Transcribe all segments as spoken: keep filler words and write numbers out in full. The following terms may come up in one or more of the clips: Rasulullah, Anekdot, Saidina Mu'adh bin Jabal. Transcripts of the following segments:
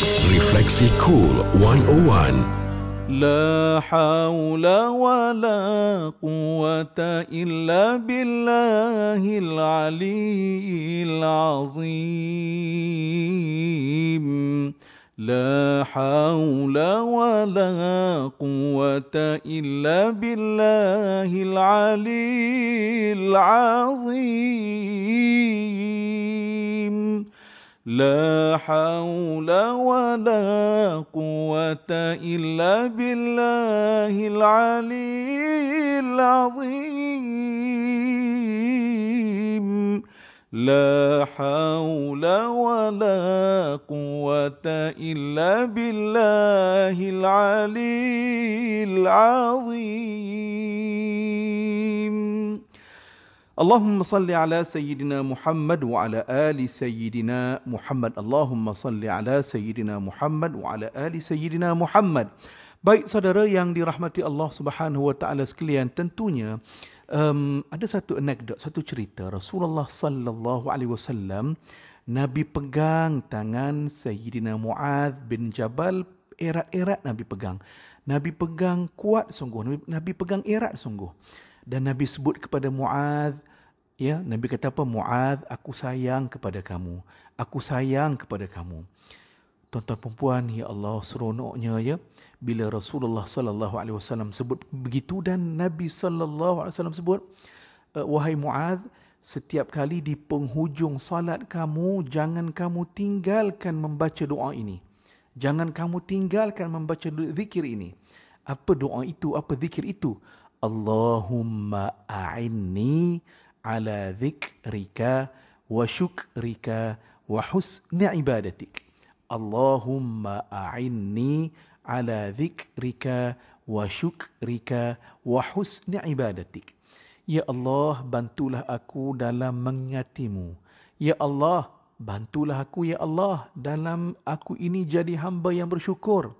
Refleksi Kool seratus satu. La hawla wa la quwata illa billahil aliyyil azim. La hawla wa la quwata illa billahil aliyyil azim. La hawla wa la quwata illa billahil aliyyil azim. La hawla wa la quwata illa billahil aliyyil azim. Allahumma salli ala Sayyidina Muhammad wa ala ali Sayyidina Muhammad. Allahumma salli ala Sayyidina Muhammad wa ala ali Sayyidina Muhammad. Baik saudara yang dirahmati Allah Subhanahu wa taala sekalian, tentunya Um, ada satu anekdot, satu cerita Rasulullah sallallahu alaihi wasallam, Nabi pegang tangan Saidina Mu'adh bin Jabal, erat-erat Nabi pegang. Nabi pegang kuat sungguh, Nabi, Nabi pegang erat sungguh. Dan Nabi sebut kepada Mu'adh, ya, Nabi kata apa? Mu'adh, aku sayang kepada kamu. Aku sayang kepada kamu. Tuan-tuan perempuan, ya Allah, seronoknya ya bila Rasulullah sallallahu alaihi wasallam sebut begitu, dan Nabi sallallahu alaihi wasallam sebut, wahai Mu'adh, setiap kali di penghujung salat kamu, jangan kamu tinggalkan membaca doa ini. Jangan kamu tinggalkan membaca zikir ini. Apa doa itu? Apa zikir itu? Allahumma a'inni ala zikrika wa syukrika wa husni ibadatik. Allahumma a'inni ala zikrika wa syukrika wa husni ibadatik. Ya Allah, bantulah aku dalam mengingatimu. Ya Allah, bantulah aku, ya Allah, dalam aku ini jadi hamba yang bersyukur.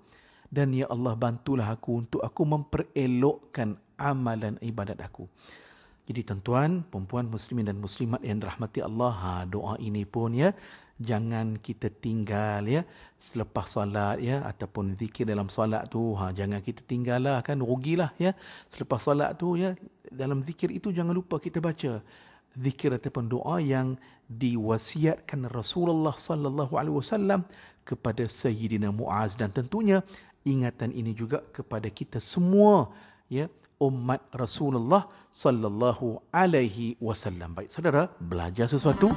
Dan ya Allah, bantulah aku untuk aku memperelokkan amalan ibadat aku. Jadi tuan-tuan, perempuan muslimin dan muslimat yang dirahmati Allah, ha, doa ini pun ya, jangan kita tinggal ya selepas solat ya, ataupun zikir dalam solat tu, ha, jangan kita tinggal lah, kan rugilah ya. Selepas solat tu ya, dalam zikir itu jangan lupa kita baca zikir ataupun doa yang diwasiatkan Rasulullah sallallahu alaihi wasallam kepada Sayyidina Mu'adh, dan tentunya ingatan ini juga kepada kita semua ya, umat Rasulullah sallallahu alaihi wasallam. Baik saudara, belajar sesuatu.